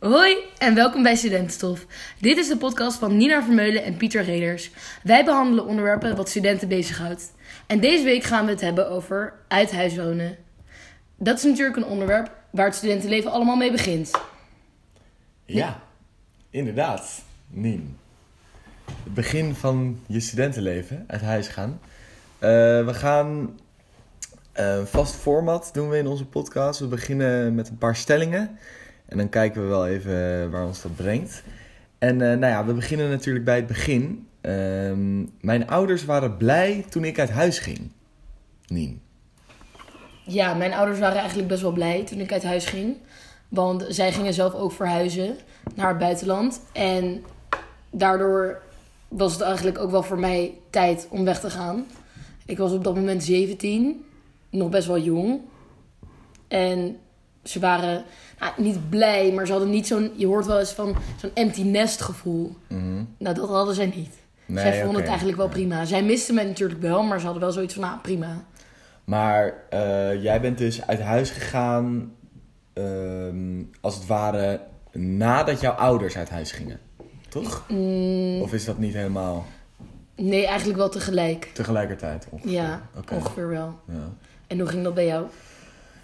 Hoi en welkom bij Studentenstof. Dit is de podcast van Nina Vermeulen en Pieter Reders. Wij behandelen onderwerpen wat studenten bezighoudt. En deze week gaan we het hebben over uit huis wonen. Dat is natuurlijk een onderwerp waar het studentenleven allemaal mee begint. Ja, inderdaad, Nien. Het begin van je studentenleven, uit huis gaan. We gaan een vast format doen we in onze podcast. We beginnen met een paar stellingen. En dan kijken we wel even waar ons dat brengt. En we beginnen natuurlijk bij het begin. Mijn ouders waren blij toen ik uit huis ging. Nien. Ja, mijn ouders waren eigenlijk best wel blij toen ik uit huis ging. Want zij gingen zelf ook verhuizen naar het buitenland. En daardoor was het eigenlijk ook wel voor mij tijd om weg te gaan. Ik was op dat moment 17, nog best wel jong. En ze waren niet blij, maar ze hadden niet zo'n... Je hoort wel eens van zo'n empty nest gevoel. Mm-hmm. Nou, dat hadden zij niet. Nee, zij vonden het eigenlijk wel prima. Zij misten mij natuurlijk wel, maar ze hadden wel zoiets van, prima. Maar jij bent dus uit huis gegaan, als het ware, nadat jouw ouders uit huis gingen. Toch? Mm. Of is dat niet helemaal... Nee, eigenlijk wel tegelijk. Tegelijkertijd ongeveer. Ja, ongeveer wel. Ja. En hoe ging dat bij jou?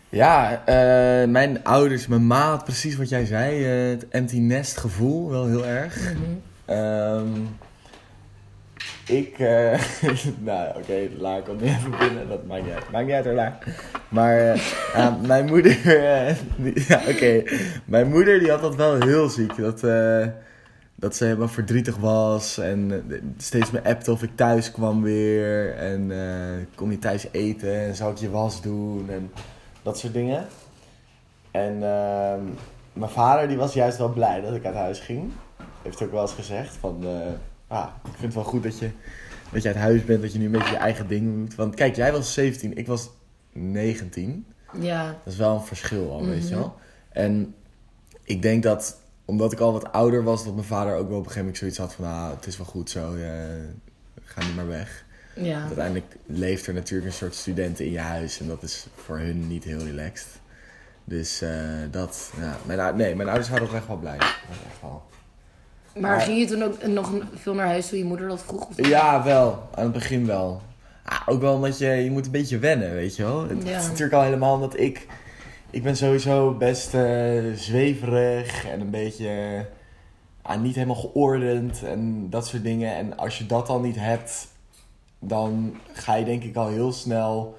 Ja, mijn ouders, mijn ma had precies wat jij zei. Het empty nest gevoel, wel heel erg. Mm-hmm. Laar komt niet even binnen. Dat maakt niet uit. Maakt niet uit hoor, Laar. Maar mijn moeder... Mijn moeder die had dat wel heel ziek. Dat ze helemaal verdrietig was. En steeds me appte of ik thuis kwam weer. En kom je thuis eten? En zou ik je was doen? En... dat soort dingen. En mijn vader die was juist wel blij dat ik uit huis ging. Heeft ook wel eens gezegd van... ik vind het wel goed dat je uit huis bent. Dat je nu een beetje je eigen ding doet. Want kijk, jij was 17. Ik was 19. Ja. Dat is wel een verschil al, weet je wel. En ik denk dat, omdat ik al wat ouder was... dat mijn vader ook wel op een gegeven moment zoiets had van... het is wel goed zo. Ga niet maar weg. Ja. Uiteindelijk leeft er natuurlijk een soort studenten in je huis. En dat is voor hun niet heel relaxed. Dus dat... Ja. Mijn ouders waren ook echt wel blij. Echt wel. Maar ging je toen ook nog veel naar huis toen je moeder dat vroeg? Of? Ja, wel. Aan het begin wel. Ook wel omdat je moet een beetje wennen, weet je wel. Het is natuurlijk al helemaal omdat ik... Ik ben sowieso best zweverig en een beetje... niet helemaal geordend en dat soort dingen. En als je dat al niet hebt... dan ga je denk ik al heel snel...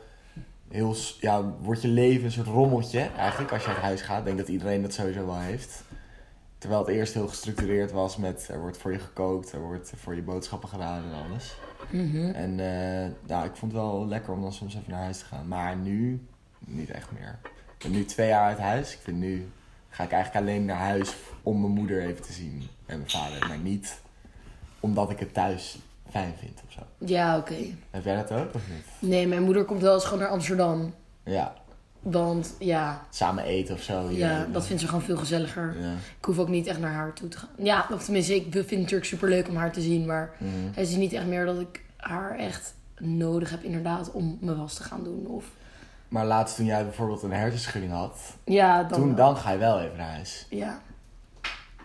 wordt je leven een soort rommeltje eigenlijk als je uit huis gaat. Ik denk dat iedereen dat sowieso wel heeft. Terwijl het eerst heel gestructureerd was met... er wordt voor je gekookt, er wordt voor je boodschappen gedaan en alles. Mm-hmm. En ik vond het wel lekker om dan soms even naar huis te gaan. Maar nu niet echt meer. Ik ben nu 2 jaar uit huis. Ik vind nu... ga ik eigenlijk alleen naar huis om mijn moeder even te zien. En mijn vader. Maar niet omdat ik het thuis... fijn vindt of zo. Ja, oké. Heb jij dat ook of niet? Nee, mijn moeder komt wel eens gewoon naar Amsterdam. Ja. Want, ja... samen eten of zo. Ja, dat vindt ze gewoon veel gezelliger. Ja. Ik hoef ook niet echt naar haar toe te gaan. Ja, of tenminste, ik vind het natuurlijk superleuk om haar te zien. Maar het is niet echt meer dat ik haar echt nodig heb inderdaad om mijn was te gaan doen. Of... Maar laatst toen jij bijvoorbeeld een hersenschudding had... Ja, dan ga je wel even naar huis. Ja.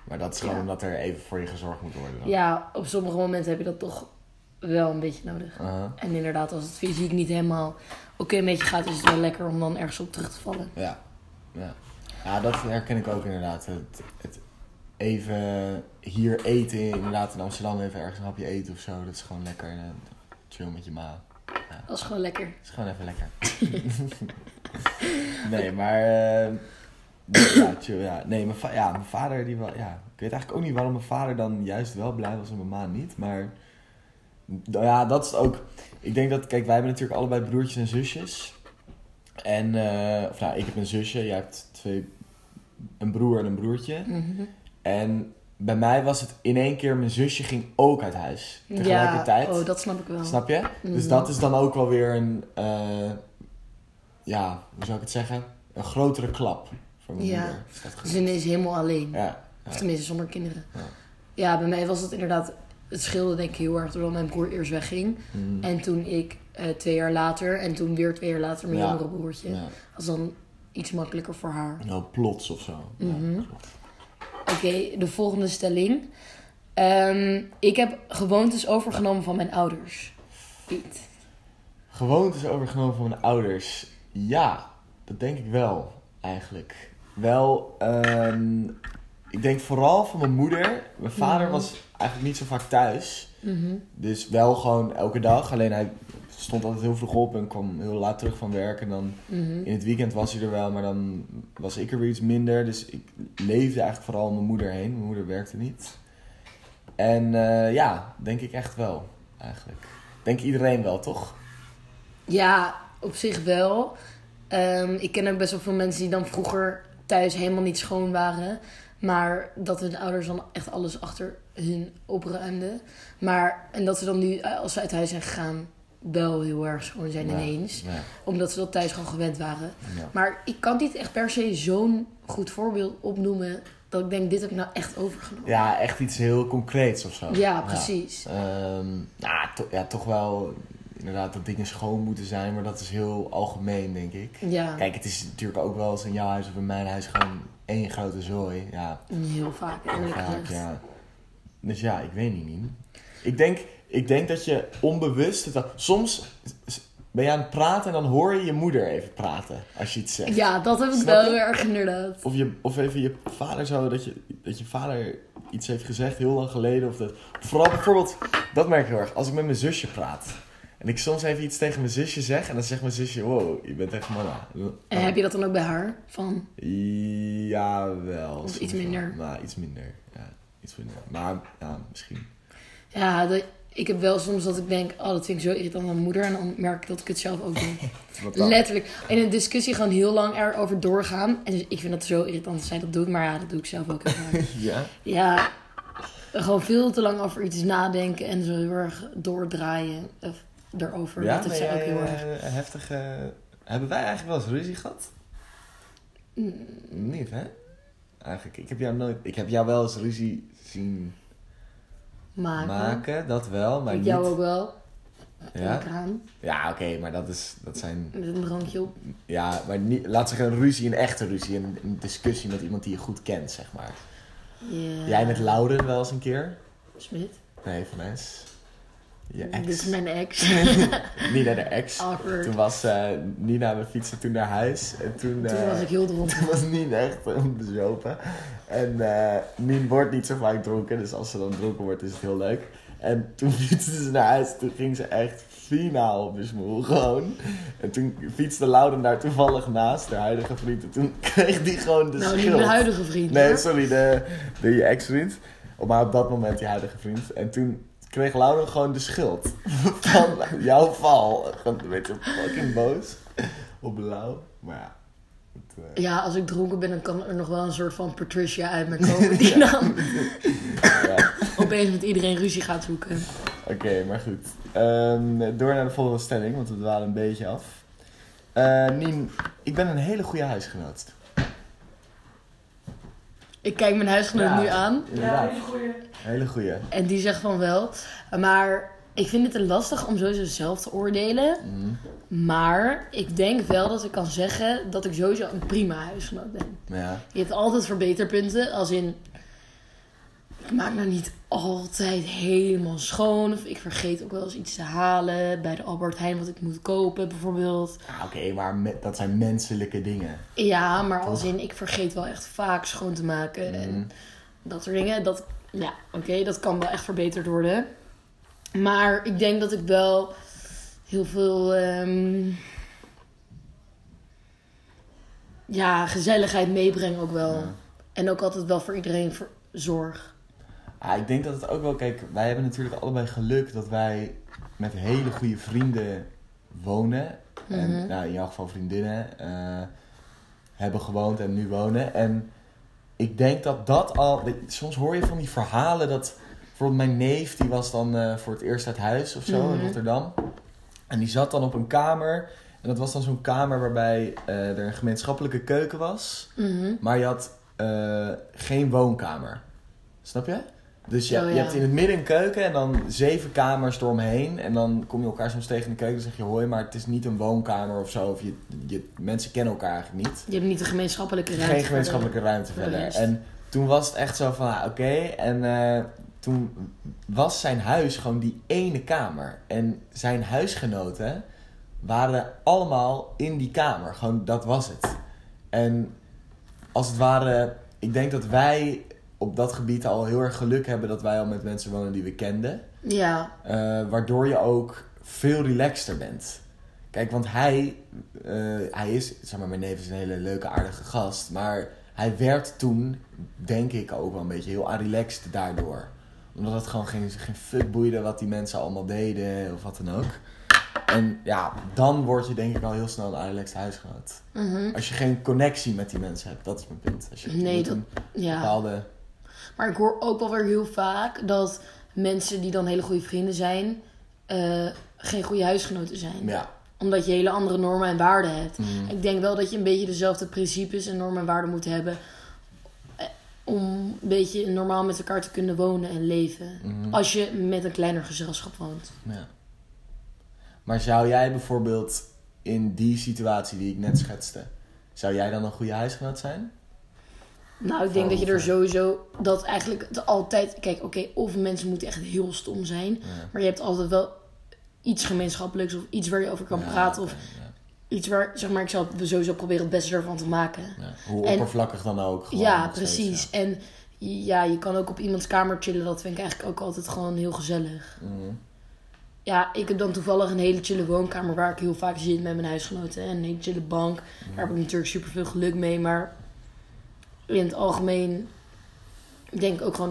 Maar dat is gewoon omdat er even voor je gezorgd moet worden. Dan. Ja, op sommige momenten heb je dat toch wel een beetje nodig. Uh-huh. En inderdaad, als het fysiek niet helemaal een beetje gaat... is het wel lekker om dan ergens op terug te vallen. Ja, dat herken ik ook inderdaad. Het even hier eten, inderdaad in Amsterdam even ergens een hapje eten of zo. Dat is gewoon lekker. Chill met je ma. Ja. Dat is gewoon lekker. Dat is gewoon even lekker. Nee, maar... mijn vader die wel... Ja, ik weet eigenlijk ook niet waarom mijn vader dan juist wel blij was en mijn ma niet. Maar ja, dat is ook... Ik denk dat... Kijk, wij hebben natuurlijk allebei broertjes en zusjes. En... ik heb een zusje. Jij hebt 2... een broer en een broertje. Mm-hmm. En bij mij was het in 1 keer... mijn zusje ging ook uit huis. Tegelijkertijd. Ja, dat snap ik wel. Snap je? Mm-hmm. Dus dat is dan ook wel weer een... hoe zou ik het zeggen? Een grotere klap. Ja, dus ineens helemaal alleen. Ja. Of tenminste zonder kinderen. Ja, bij mij was het inderdaad... Het scheelde denk ik heel erg doordat mijn broer eerst wegging. Mm. En toen ik 2 jaar later... en toen weer 2 jaar later mijn jongere broertje. Ja. Was dan iets makkelijker voor haar. Nou, plots of zo. Mm-hmm. Ja, oké, de volgende stelling. Ik heb gewoontes overgenomen van mijn ouders. Piet. Gewoontes overgenomen van mijn ouders. Ja, dat denk ik wel eigenlijk. Wel, ik denk vooral van mijn moeder. Mijn vader was eigenlijk niet zo vaak thuis. Mm-hmm. Dus wel gewoon elke dag. Alleen hij stond altijd heel vroeg op en kwam heel laat terug van werk. En dan in het weekend was hij er wel, maar dan was ik er weer iets minder. Dus ik leefde eigenlijk vooral om mijn moeder heen. Mijn moeder werkte niet. En ja, denk ik echt wel eigenlijk. Denk iedereen wel, toch? Ja, op zich wel. Ik ken ook best wel veel mensen die dan vroeger thuis helemaal niet schoon waren. Maar dat hun ouders dan echt alles achter hun opruimden. Maar, en dat ze dan nu, als ze uit huis zijn gegaan, wel heel erg schoon zijn ineens. Ja. Omdat ze dat thuis gewoon gewend waren. Ja. Maar ik kan niet echt per se zo'n goed voorbeeld opnoemen. Dat ik denk, dit heb ik nou echt overgenomen. Ja, echt iets heel concreets of zo. Ja, precies. Ja, toch wel inderdaad dat dingen schoon moeten zijn. Maar dat is heel algemeen, denk ik. Ja. Kijk, het is natuurlijk ook wel eens in jouw huis of in mijn huis gewoon één grote zooi. Ja. Heel vaak. Ja. Dus ja, ik weet niet. Ik denk dat je onbewust... Soms ben je aan het praten en dan hoor je je moeder even praten. Als je iets zegt. Ja, dat heb ik wel heel erg inderdaad. Of even je vader zo. Dat je vader iets heeft gezegd heel lang geleden. Of dat. Vooral bijvoorbeeld, dat merk ik heel erg. Als ik met mijn zusje praat. En ik soms even iets tegen mijn zusje zeg. En dan zegt mijn zusje, wow, je bent echt mama. En heb je dat dan ook bij haar? Van? Ja, wel. Of iets minder. Nou, iets minder. Ja, iets minder. Maar ja, misschien. Ja, ik heb wel soms dat ik denk, oh, dat vind ik zo irritant aan mijn moeder. En dan merk ik dat ik het zelf ook doe. Letterlijk. In een discussie gewoon heel lang erover doorgaan. En dus ik vind dat zo irritant als zij dat doet. Maar ja, dat doe ik zelf ook. Ja? Ja. Gewoon veel te lang over iets nadenken. En zo heel erg doordraaien. Of erover. Ja, dat is ook heel erg heftig. Hebben wij eigenlijk wel eens ruzie gehad? Niet, hè? Eigenlijk, ik heb jou wel eens ruzie zien... Maken, dat wel, maar niet... jou ook wel. Ja, ja oké, maar dat zijn... Met een drankje op. Ja, maar niet, laat zeggen een echte ruzie. Een discussie met iemand die je goed kent, zeg maar. Yeah. Jij met Lauren wel eens een keer? Smit? Nee, van eens. Je ex. Dit is mijn ex. Nina, de ex. Awkward. Toen was Nina, we fietsen toen naar huis. En toen was ik heel dronken. Toen was Nina echt bezopen. En Nien wordt niet zo vaak dronken. Dus als ze dan dronken wordt, is het heel leuk. En toen fietste ze naar huis. Toen ging ze echt finaal op de smoel gewoon. En toen fietste Lauren daar toevallig naast, de huidige vriend. En toen kreeg die gewoon de schuld. Nou, niet de huidige vriend. Nee, hoor. Sorry, de ex-vriend. Maar op dat moment die huidige vriend. En toen... kreeg Laura gewoon de schuld van jouw val. Een beetje fucking boos op Lau. Maar ja. Ja, als ik dronken ben, dan kan er nog wel een soort van Patricia uit me komen. Die dan opeens met iedereen ruzie gaat zoeken. Oké, maar goed. Door naar de volgende stelling, want we dwalen een beetje af. Nien, ik ben een hele goede huisgenoot. Ik kijk mijn huisgenoot nu aan. Ja, hele goeie. En die zegt van wel. Maar ik vind het te lastig om sowieso zelf te oordelen. Mm. Maar ik denk wel dat ik kan zeggen dat ik sowieso een prima huisgenoot ben. Ja. Je hebt altijd verbeterpunten. Als in, ik maak nou niet altijd helemaal schoon. Of ik vergeet ook wel eens iets te halen bij de Albert Heijn wat ik moet kopen bijvoorbeeld. Ah, oké, maar dat zijn menselijke dingen. Ja, maar als in, ik vergeet wel echt vaak schoon te maken. Mm. En dat soort dingen. Dat... Ja, oké, dat kan wel echt verbeterd worden. Maar ik denk dat ik wel heel veel gezelligheid meebreng ook wel. Ja. En ook altijd wel voor iedereen zorg. Ja, ik denk dat het ook wel... Kijk, wij hebben natuurlijk allebei geluk dat wij met hele goede vrienden wonen. En in jouw geval vriendinnen hebben gewoond en nu wonen. En... ik denk dat al... Soms hoor je van die verhalen dat... Bijvoorbeeld mijn neef, die was dan voor het eerst uit huis of zo in Rotterdam. En die zat dan op een kamer. En dat was dan zo'n kamer waarbij er een gemeenschappelijke keuken was. Mm-hmm. Maar je had geen woonkamer. Snap je? Dus je hebt in het midden een keuken en dan 7 kamers eromheen. En dan kom je elkaar soms tegen in de keuken en zeg je... hoi, maar het is niet een woonkamer of zo. Of mensen kennen elkaar eigenlijk niet. Je hebt niet een gemeenschappelijke ruimte. Geen gemeenschappelijke ruimte verder. En toen was het echt zo van, oké. En toen was zijn huis gewoon die ene kamer. En zijn huisgenoten waren allemaal in die kamer. Gewoon, dat was het. En als het ware, ik denk dat wij op dat gebied al heel erg geluk hebben dat wij al met mensen wonen die we kenden. Ja. Waardoor je ook veel relaxter bent. Kijk, want hij is, zeg maar, mijn neef is een hele leuke, aardige gast. Maar hij werd toen, denk ik, ook wel een beetje heel relaxed daardoor. Omdat het gewoon geen fuck boeide wat die mensen allemaal deden of wat dan ook. En ja, dan word je denk ik al heel snel een relaxed huisgenoot. Mm-hmm. Als je geen connectie met die mensen hebt, dat is mijn punt. Als je bepaalde... Maar ik hoor ook wel weer heel vaak dat mensen die dan hele goede vrienden zijn, geen goede huisgenoten zijn. Ja. Omdat je hele andere normen en waarden hebt. Mm. Ik denk wel dat je een beetje dezelfde principes en normen en waarden moet hebben om een beetje normaal met elkaar te kunnen wonen en leven. Mm. Als je met een kleiner gezelschap woont. Ja. Maar zou jij bijvoorbeeld in die situatie die ik net schetste, zou jij dan een goede huisgenoot zijn? Nou, ik denk dat je er sowieso dat eigenlijk altijd... Kijk, oké, of mensen moeten echt heel stom zijn. Ja. Maar je hebt altijd wel iets gemeenschappelijks of iets waar je over kan praten. Of iets waar, zeg maar, ik zal sowieso proberen het beste ervan te maken. Ja. Hoe oppervlakkig dan ook. Ja, precies. Steeds, ja. En ja, je kan ook op iemands kamer chillen. Dat vind ik eigenlijk ook altijd gewoon heel gezellig. Mm. Ja, ik heb dan toevallig een hele chille woonkamer waar ik heel vaak zit met mijn huisgenoten. En een hele chille bank. Mm. Daar heb ik natuurlijk super veel geluk mee, maar in het algemeen denk ik ook gewoon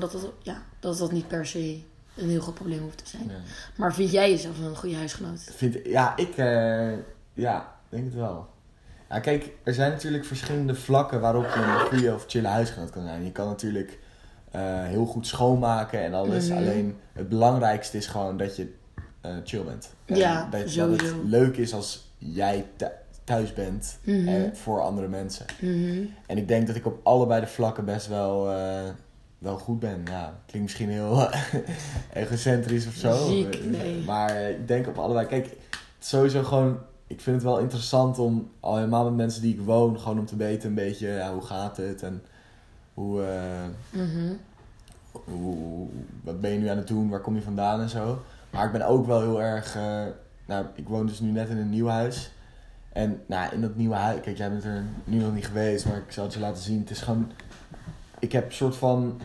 dat niet per se een heel groot probleem hoeft te zijn. Nee. Maar vind jij jezelf een goede huisgenoot? Ik denk het wel. Ja, kijk, er zijn natuurlijk verschillende vlakken waarop je een goede of chille huisgenoot kan zijn. Je kan natuurlijk heel goed schoonmaken en alles. Mm-hmm. Alleen het belangrijkste is gewoon dat je chill bent. Ja, dat het leuk is als jij thuis bent, mm-hmm, voor andere mensen. Mm-hmm. En ik denk dat ik op allebei de vlakken best wel goed ben. Ja, klinkt misschien heel egocentrisch of zo. Ziek, nee. Maar ik denk op allebei. Kijk, sowieso gewoon, ik vind het wel interessant om al helemaal met mensen die ik woon, gewoon om te weten een beetje, hoe gaat het en hoe, mm-hmm, wat ben je nu aan het doen, waar kom je vandaan en zo. Maar ik ben ook wel heel erg, ik woon dus nu net in een nieuw huis. En in dat nieuwe huis, kijk, jij bent er nu nog niet geweest, maar ik zal het je laten zien. Het is gewoon, ik heb soort van,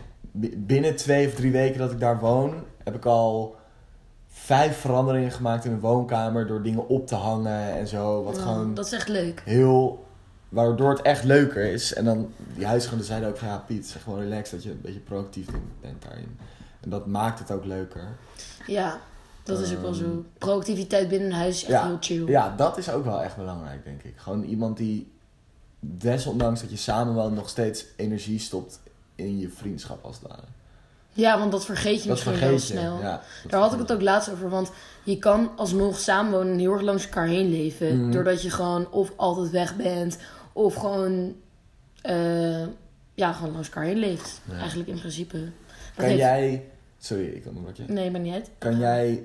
binnen 2 of 3 weken dat ik daar woon, heb ik al 5 veranderingen gemaakt in mijn woonkamer door dingen op te hangen en zo. Wat gewoon, dat is echt leuk. Heel, waardoor het echt leuker is. En dan, die huisgenoten zeiden ook van, Piet, zeg gewoon relaxed, dat je een beetje proactief bent daarin. En dat maakt het ook leuker. Ja. Dat is ook wel zo. Proactiviteit binnen een huis is echt heel chill. Ja, dat is ook wel echt belangrijk, denk ik. Gewoon iemand die, desondanks dat je samen wel nog steeds energie stopt in je vriendschap als het ware. Ja, want dat vergeet je misschien heel snel. Ja, daar had ik het ook laatst over. Want je kan alsnog samenwonen en heel erg langs elkaar heen leven. Mm-hmm. Doordat je gewoon of altijd weg bent of gewoon, gewoon langs elkaar heen leeft. Ja. Eigenlijk in principe. Sorry, ik kan nog wat. Nee, maar niet uit. Kan jij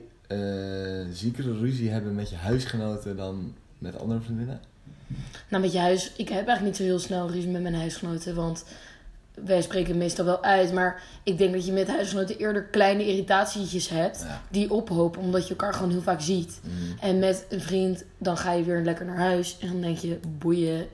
ziekere ruzie hebben met je huisgenoten dan met andere vriendinnen? Nou, met je huis... Ik heb eigenlijk niet zo heel snel ruzie met mijn huisgenoten, want wij spreken meestal wel uit. Maar ik denk dat je met huisgenoten eerder kleine irritatietjes hebt die ophopen, omdat je elkaar gewoon heel vaak ziet. Mm. En met een vriend, dan ga je weer lekker naar huis en dan denk je, boeien,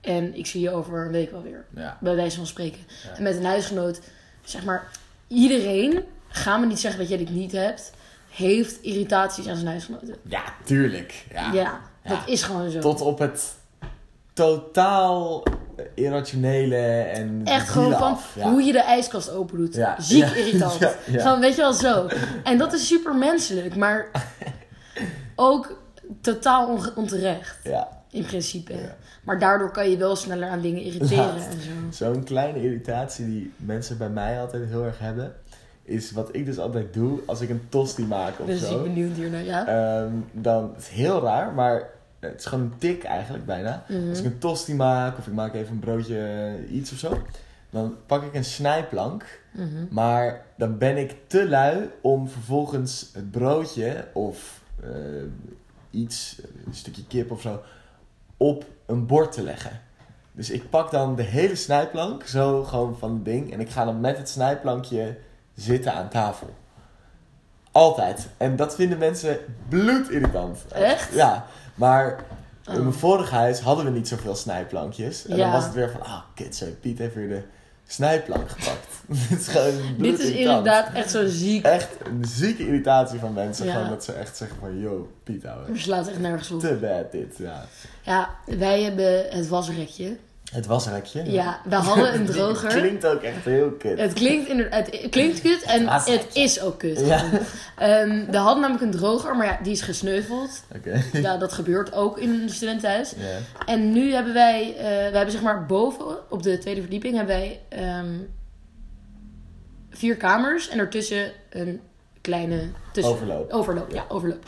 en ik zie je over een week wel weer. Ja. Bij wijze van spreken. Ja. En met een huisgenoot, zeg maar, iedereen, ga me niet zeggen dat jij dit niet hebt, heeft irritaties aan zijn huisgenoten. Ja, tuurlijk. Ja, dat is gewoon zo. Tot op het totaal irrationele en echt gewoon van hoe je de ijskast open doet. Ja. Ziek irritant. Ja. Gewoon, weet je wel, zo. En dat is super menselijk, maar ook totaal onterecht. Ja. In principe. Ja. Maar daardoor kan je wel sneller aan dingen irriteren. En zo. Zo'n kleine irritatie die mensen bij mij altijd heel erg hebben, is wat ik dus altijd doe als ik een tosti maak of zo. Ben ik benieuwd hiernaar, dan, het is heel raar, maar het is gewoon een tik eigenlijk bijna. Mm-hmm. Als ik een tosti maak of ik maak even een broodje iets of zo, dan pak ik een snijplank. Mm-hmm. Maar dan ben ik te lui om vervolgens het broodje of iets, een stukje kip of zo, op een bord te leggen. Dus ik pak dan de hele snijplank, zo gewoon van het ding. En ik ga dan met het snijplankje zitten aan tafel. Altijd. En dat vinden mensen bloedirritant. Echt? Ja. Maar in mijn vorige huis hadden we niet zoveel snijplankjes. En dan was het weer van, kut, zo, Piet heeft weer de snijplank gepakt. Dit is inderdaad echt zo ziek. Echt een zieke irritatie van mensen. Ja. Van dat ze echt zeggen van, yo, Piet, ouwe. Het slaat echt nergens op. Te bad dit, ja. Ja, wij hebben het wasrekje. Het wasrekje? Ja, we hadden een droger. Het klinkt ook echt heel kut. Het klinkt kut en het is ook kut. Ja. We hadden namelijk een droger, maar ja, die is gesneuveld. Okay. Ja, dat gebeurt ook in een studentenhuis. Yeah. En nu hebben wij, zeg maar boven op de tweede verdieping, hebben wij 4 kamers. En daartussen een kleine overloop. Ja, overloop.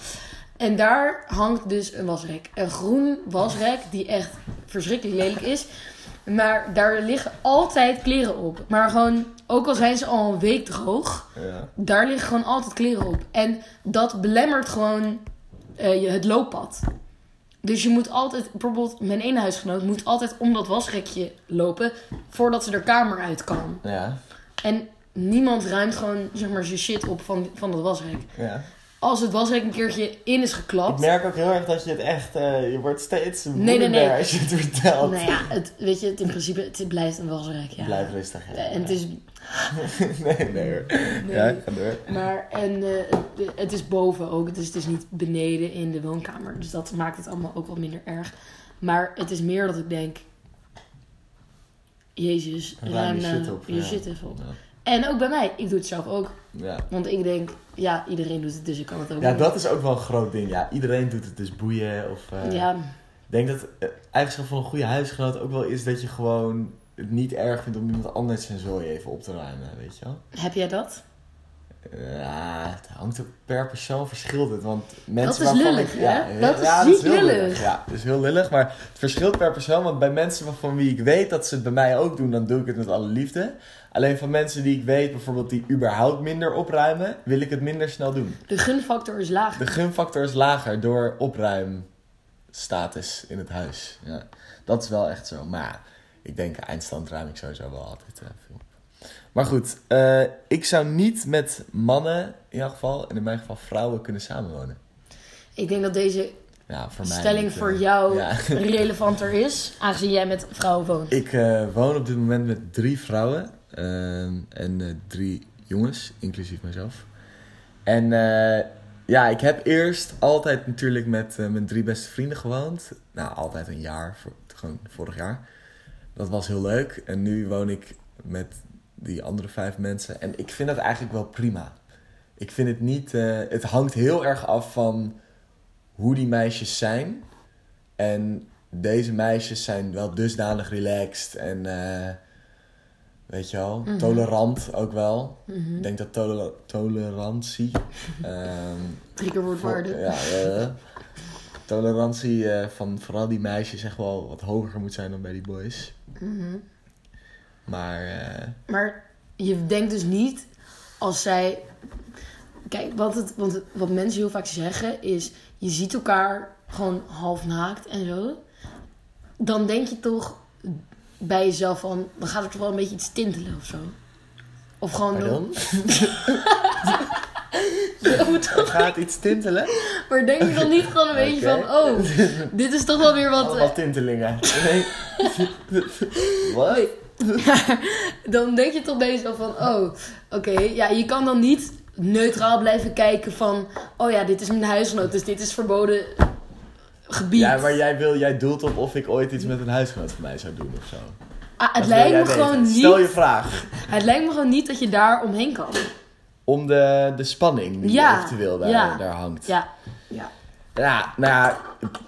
En daar hangt dus een wasrek. Een groen wasrek die echt verschrikkelijk lelijk is. Maar daar liggen altijd kleren op. Maar gewoon, ook al zijn ze al een week droog, daar liggen gewoon altijd kleren op. En dat belemmert gewoon het looppad. Dus je moet altijd, bijvoorbeeld mijn ene huisgenoot moet altijd om dat wasrekje lopen voordat ze de kamer uit kan. Ja. En niemand ruimt gewoon, zeg maar, zijn shit op van dat wasrek. Ja. Als het wasrek een keertje in is geklapt. Ik merk ook heel erg dat je het echt... je wordt steeds moeilijker als je het vertelt. Nou ja, in principe, het blijft een wasrek. Ja. Blijf rustig. Ja. En het is... nee hoor. Nee. Ja, ga door. Maar het is boven ook. Dus het is niet beneden in de woonkamer. Dus dat maakt het allemaal ook wat minder erg. Maar het is meer dat ik denk... Jezus, ruim je shit even op. Ja. En ook bij mij. Ik doe het zelf ook. Ja. Want ik denk, ja, iedereen doet het, dus ik kan het ook doen. Ja, dat is ook wel een groot ding. Ja, iedereen doet het, dus boeien. Of, Ik denk dat eigenschap van een goede huisgenoot ook wel is dat je gewoon het niet erg vindt om iemand anders zijn zooi even op te ruimen, weet je wel. Heb jij dat? Ja, het hangt ook per persoon verschilt. Want mensen dat is lullig, hè? Dat is ziek lullig. Ja, dat is heel lullig, maar het verschilt per persoon. Want bij mensen van wie ik weet dat ze het bij mij ook doen, dan doe ik het met alle liefde. Alleen van mensen die ik weet, bijvoorbeeld die überhaupt minder opruimen, wil ik het minder snel doen. De gunfactor is lager. Door opruimstatus in het huis. Ja, dat is wel echt zo. Maar ik denk, eindstand ruim ik sowieso wel altijd veel. Maar goed, ik zou niet met mannen, in jouw geval, en in mijn geval vrouwen, kunnen samenwonen. Ik denk dat deze stelling voor jou relevanter is, aangezien jij met vrouwen woont. Ik woon op dit moment met 3 vrouwen en 3 jongens, inclusief mezelf. En ik heb eerst altijd natuurlijk met mijn 3 beste vrienden gewoond. Nou, altijd een jaar, gewoon vorig jaar. Dat was heel leuk. En nu woon ik met die andere 5 mensen. En ik vind dat eigenlijk wel prima. Ik vind het niet... het hangt heel erg af van hoe die meisjes zijn. En deze meisjes zijn wel dusdanig relaxed. En weet je wel, tolerant ook wel. Mm-hmm. Ik denk dat tolerantie... 3 keer woordwaarde. Tolerantie van vooral die meisjes echt wel wat hoger moet zijn dan bij die boys. Mm-hmm. Maar je denkt dus niet als zij... Kijk, wat mensen heel vaak zeggen is... Je ziet elkaar gewoon half naakt en zo. Dan denk je toch bij jezelf van... Dan gaat er toch wel een beetje iets tintelen of zo. Of gewoon... Pardon? Er gaat iets tintelen? Maar denk je dan niet gewoon een beetje van... Oh, dit is toch wel weer wat... Allemaal tintelingen. Nee. Wat? Dan denk je toch bezig van... Oké. Ja, je kan dan niet neutraal blijven kijken van... Oh ja, dit is mijn huisgenoot, dus dit is verboden gebied. Ja, maar jij doelt op of ik ooit iets met een huisgenoot van mij zou doen of zo. Het lijkt me gewoon niet... Stel je vraag. Het lijkt me gewoon niet dat je daar omheen kan. Om de spanning die eventueel daar hangt. Ja. Ja, nou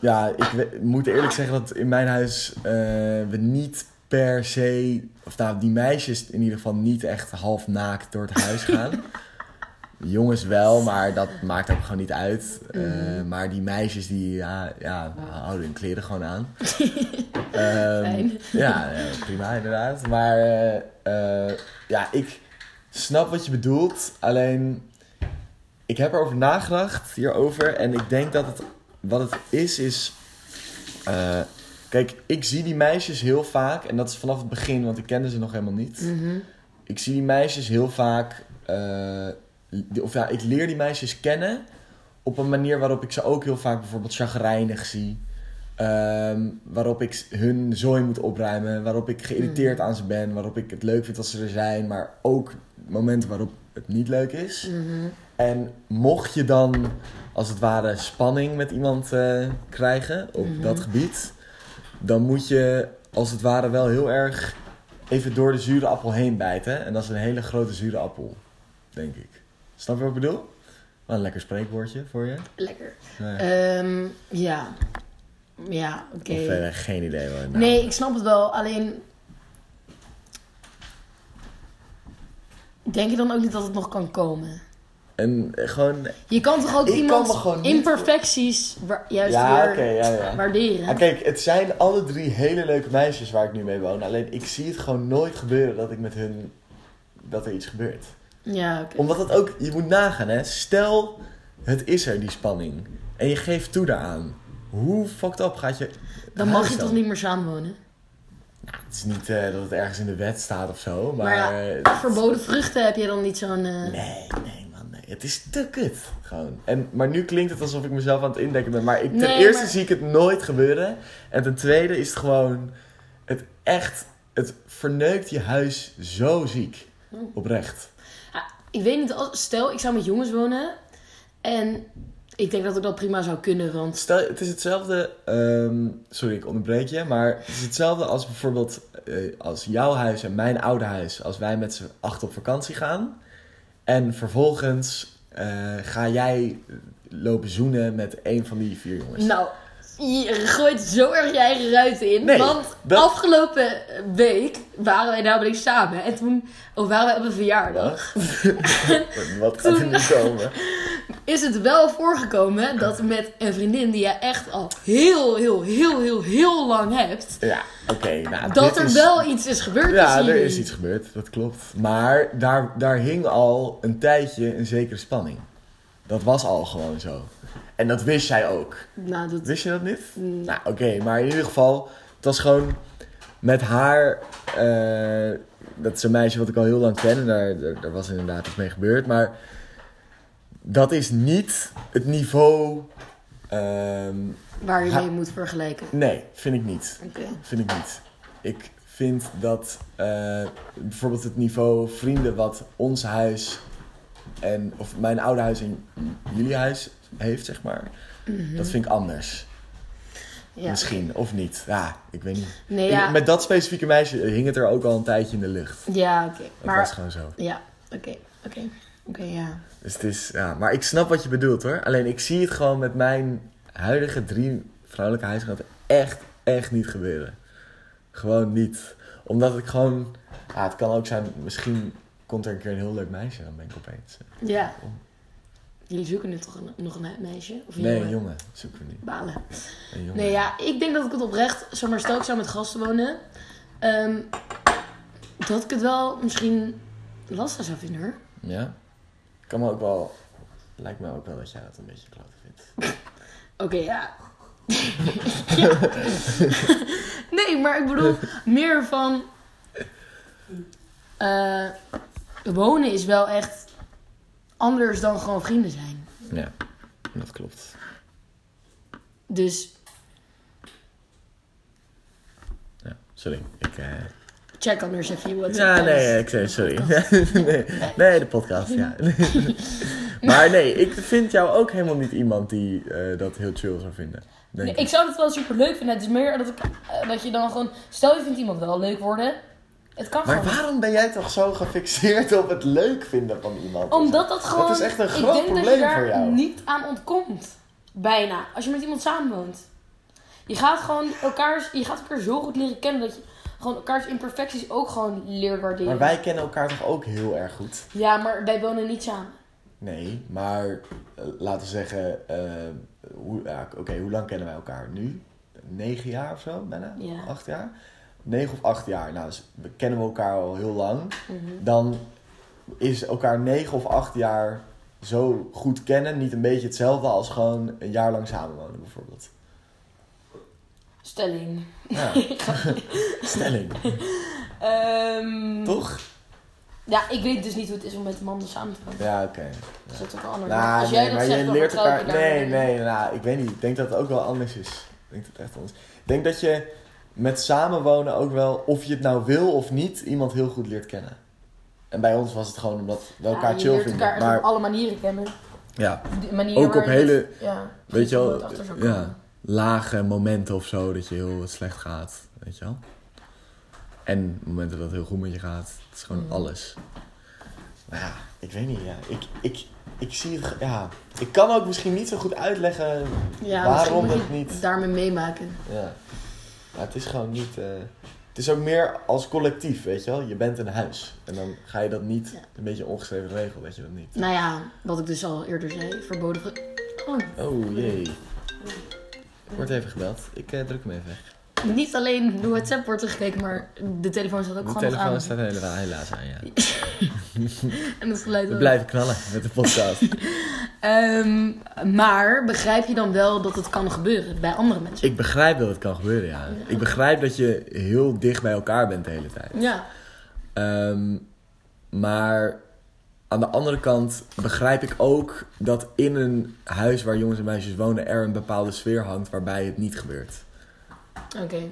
ja, ik moet eerlijk zeggen dat in mijn huis we niet... per se, of nou, die meisjes in ieder geval niet echt half naakt door het huis gaan. Jongens wel, maar dat maakt ook gewoon niet uit. Maar die meisjes die houden hun kleren gewoon aan. Fijn. Ja, prima inderdaad. Maar ik snap wat je bedoelt. Alleen, ik heb erover nagedacht hierover. En ik denk dat wat het is... Kijk, ik zie die meisjes heel vaak, en dat is vanaf het begin, want ik kende ze nog helemaal niet. Mm-hmm. Ik zie die meisjes heel vaak, ik leer die meisjes kennen op een manier waarop ik ze ook heel vaak bijvoorbeeld chagrijnig zie. Waarop ik hun zooi moet opruimen, waarop ik geïrriteerd aan ze ben, waarop ik het leuk vind dat ze er zijn, maar ook momenten waarop het niet leuk is. Mm-hmm. En mocht je dan, als het ware, spanning met iemand krijgen op dat gebied, dan moet je, als het ware, wel heel erg even door de zure appel heen bijten. En dat is een hele grote zure appel, denk ik. Snap je wat ik bedoel? Wel een lekker spreekwoordje voor je. Lekker. Nou ja. Ja, oké. Okay. Verder geen idee waar. Nou. Nee, ik snap het wel. Alleen, denk je dan ook niet dat het nog kan komen? En gewoon, je kan toch ook iemands imperfecties waarderen? Ja, kijk, het zijn alle drie hele leuke meisjes waar ik nu mee woon. Alleen ik zie het gewoon nooit gebeuren dat ik met hun, dat er iets gebeurt. Ja, oké. Omdat het ook, je moet nagaan hè. Stel, het is er die spanning. En je geeft toe daaraan. Hoe fucked up gaat je... Dan mag je toch niet meer samenwonen? Nou, het is niet dat het ergens in de wet staat of zo. Maar ja, verboden vruchten heb je dan niet zo'n... Nee. Het is te kut, gewoon. Maar nu klinkt het alsof ik mezelf aan het indekken ben. Maar ten eerste zie ik het nooit gebeuren. En ten tweede is het gewoon... Het verneukt je huis zo ziek. Oprecht. Ja, ik weet niet, stel ik zou met jongens wonen. En ik denk dat ik dat prima zou kunnen, want... Stel, het is hetzelfde... sorry, ik onderbreek je. Maar het is hetzelfde als bijvoorbeeld... als jouw huis en mijn oude huis. Als wij met z'n 8 op vakantie gaan... En vervolgens ga jij lopen zoenen met een van die 4 jongens. Nou, je gooit zo erg je eigen ruiten in. Nee, want afgelopen week waren wij namelijk samen. En toen waren wij op een verjaardag. Wat gaat er nu komen? Is het wel voorgekomen dat met een vriendin die je echt al heel lang hebt... Ja, oké. Nou, dat er wel iets is gebeurd. Ja, er is iets gebeurd, dat klopt. Maar daar hing al een tijdje een zekere spanning. Dat was al gewoon zo. En dat wist jij ook. Nou, wist je dat niet? Nou, oké. Maar in ieder geval, het was gewoon met haar... dat is een meisje wat ik al heel lang ken. En daar was inderdaad iets mee gebeurd, maar... Dat is niet het niveau... waar je mee moet vergelijken. Nee, vind ik niet. Okay. Vind ik niet. Ik vind dat bijvoorbeeld het niveau vrienden wat ons huis... of mijn oude huis en jullie huis heeft, zeg maar. Mm-hmm. Dat vind ik anders. Ja. Misschien, of niet. Ja, ik weet niet. Nee, ja. Met dat specifieke meisje hing het er ook al een tijdje in de lucht. Ja, oké. Okay. Dat was gewoon zo. Ja, oké. Okay, ja. Dus het is, ja, maar ik snap wat je bedoelt hoor. Alleen ik zie het gewoon met mijn huidige 3 vrouwelijke huisgenoten echt niet gebeuren. Gewoon niet. Omdat ik gewoon... Ja, het kan ook zijn, misschien komt er een keer een heel leuk meisje. Dan ben ik opeens... Ja. Jullie zoeken nu toch nog een meisje? Of nee, een jongen zoeken we niet. Balen. Nee, ja, ik denk dat ik het oprecht... Zomaar stel ik zou met gasten wonen. Dat ik het wel misschien lastig zou vinden hoor. Ja. Lijkt me ook wel dat jij dat een beetje klote vindt. Oké, ja. Ja. Nee, maar ik bedoel meer van... wonen is wel echt anders dan gewoon vrienden zijn. Ja, dat klopt. Dus... Ja, sorry, ik... Check anders if you WhatsApp. Ja, nee, ik zei sorry. Nee, de podcast, ja. Maar nee, ik vind jou ook helemaal niet iemand die dat heel chill zou vinden. Nee, ik zou het wel super leuk vinden. Het is meer dat, dat je dan gewoon... Stel, je vindt iemand wel leuk worden. Het kan maar gewoon. Waarom ben jij toch zo gefixeerd op het leuk vinden van iemand? Omdat dat gewoon... Dat is echt een groot probleem voor jou. Ik denk dat je daar niet aan ontkomt. Bijna. Als je met iemand samenwoont. Je gaat gewoon elkaar zo goed leren kennen dat je... Gewoon elkaars imperfecties ook gewoon leer waarderen. Maar wij kennen elkaar toch ook heel erg goed? Ja, maar wij wonen niet samen. Nee, maar laten we zeggen... hoe lang kennen wij elkaar nu? 9 jaar of zo, bijna? Ja. 8 jaar? 9 of 8 jaar. Nou, dus we kennen elkaar al heel lang. Mm-hmm. Dan is elkaar 9 of 8 jaar zo goed kennen... niet een beetje hetzelfde als gewoon een jaar lang samenwonen bijvoorbeeld. Stelling. Ja. Stelling. Toch? Ja, ik weet dus niet hoe het is om met een man samen te komen. Ja, oké. Ja. Is dat ook anders? Nah, als jij nee, dat maar zegt, je leert elkaar... Nee, ik weet niet. Ik denk dat het ook wel anders is. Ik denk dat het echt anders is. Ik denk dat je met samenwonen ook wel, of je het nou wil of niet, iemand heel goed leert kennen. En bij ons was het gewoon omdat we elkaar chill vinden. Je leert elkaar op alle manieren kennen. Ja, ook op hele, weet je wel, lage momenten of zo dat je heel slecht gaat, weet je wel. En momenten dat het heel goed met je gaat, het is gewoon alles. Maar ja, ik weet niet, ik zie het, ik kan ook misschien niet zo goed uitleggen waarom moet je het niet... daarmee meemaken. Ja, maar het is gewoon niet... Het is ook meer als collectief, weet je wel. Je bent een huis. En dan ga je dat niet... Ja. Een beetje ongeschreven regel, weet je dat niet. Nou ja, wat ik dus al eerder zei. Verboden... Oh jee. Wordt even gebeld. Ik druk hem even weg. Niet alleen de WhatsApp wordt er gekeken, maar de telefoon staat ook gewoon aan. De telefoon staat helaas aan, ja. En het geluid... We blijven knallen met de podcast. Maar begrijp je dan wel dat het kan gebeuren bij andere mensen? Ik begrijp dat het kan gebeuren, ja. Ik begrijp dat je heel dicht bij elkaar bent de hele tijd. Ja. Maar aan de andere kant begrijp ik ook dat in een huis waar jongens en meisjes wonen er een bepaalde sfeer hangt waarbij het niet gebeurt. Oké.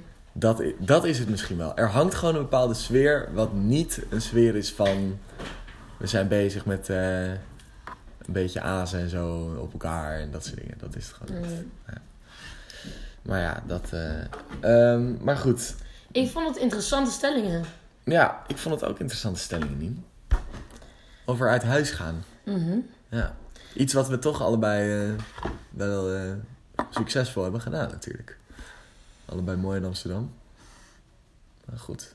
Dat is het misschien wel. Er hangt gewoon een bepaalde sfeer wat niet een sfeer is van... We zijn bezig met... een beetje azen en zo op elkaar en dat soort dingen. Dat is het gewoon niet. Ja. Maar ja, dat... maar goed. Ik vond het interessante stellingen. Ja, ik vond het ook interessante stellingen, Nien. Over uit huis gaan. Mm-hmm. Ja. Iets wat we toch allebei wel succesvol hebben gedaan natuurlijk. Allebei mooi in Amsterdam. Maar goed.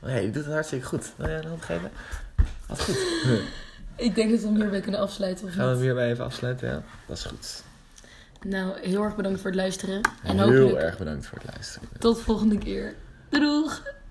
Je doet het hartstikke goed. Wil jij een hand geven? Wat goed. Ik denk dat we hem hierbij kunnen afsluiten. Gaan we hem hierbij even afsluiten, ja. Dat is goed. Nou, heel erg bedankt voor het luisteren. En heel erg bedankt voor het luisteren. Tot volgende keer. Doeg!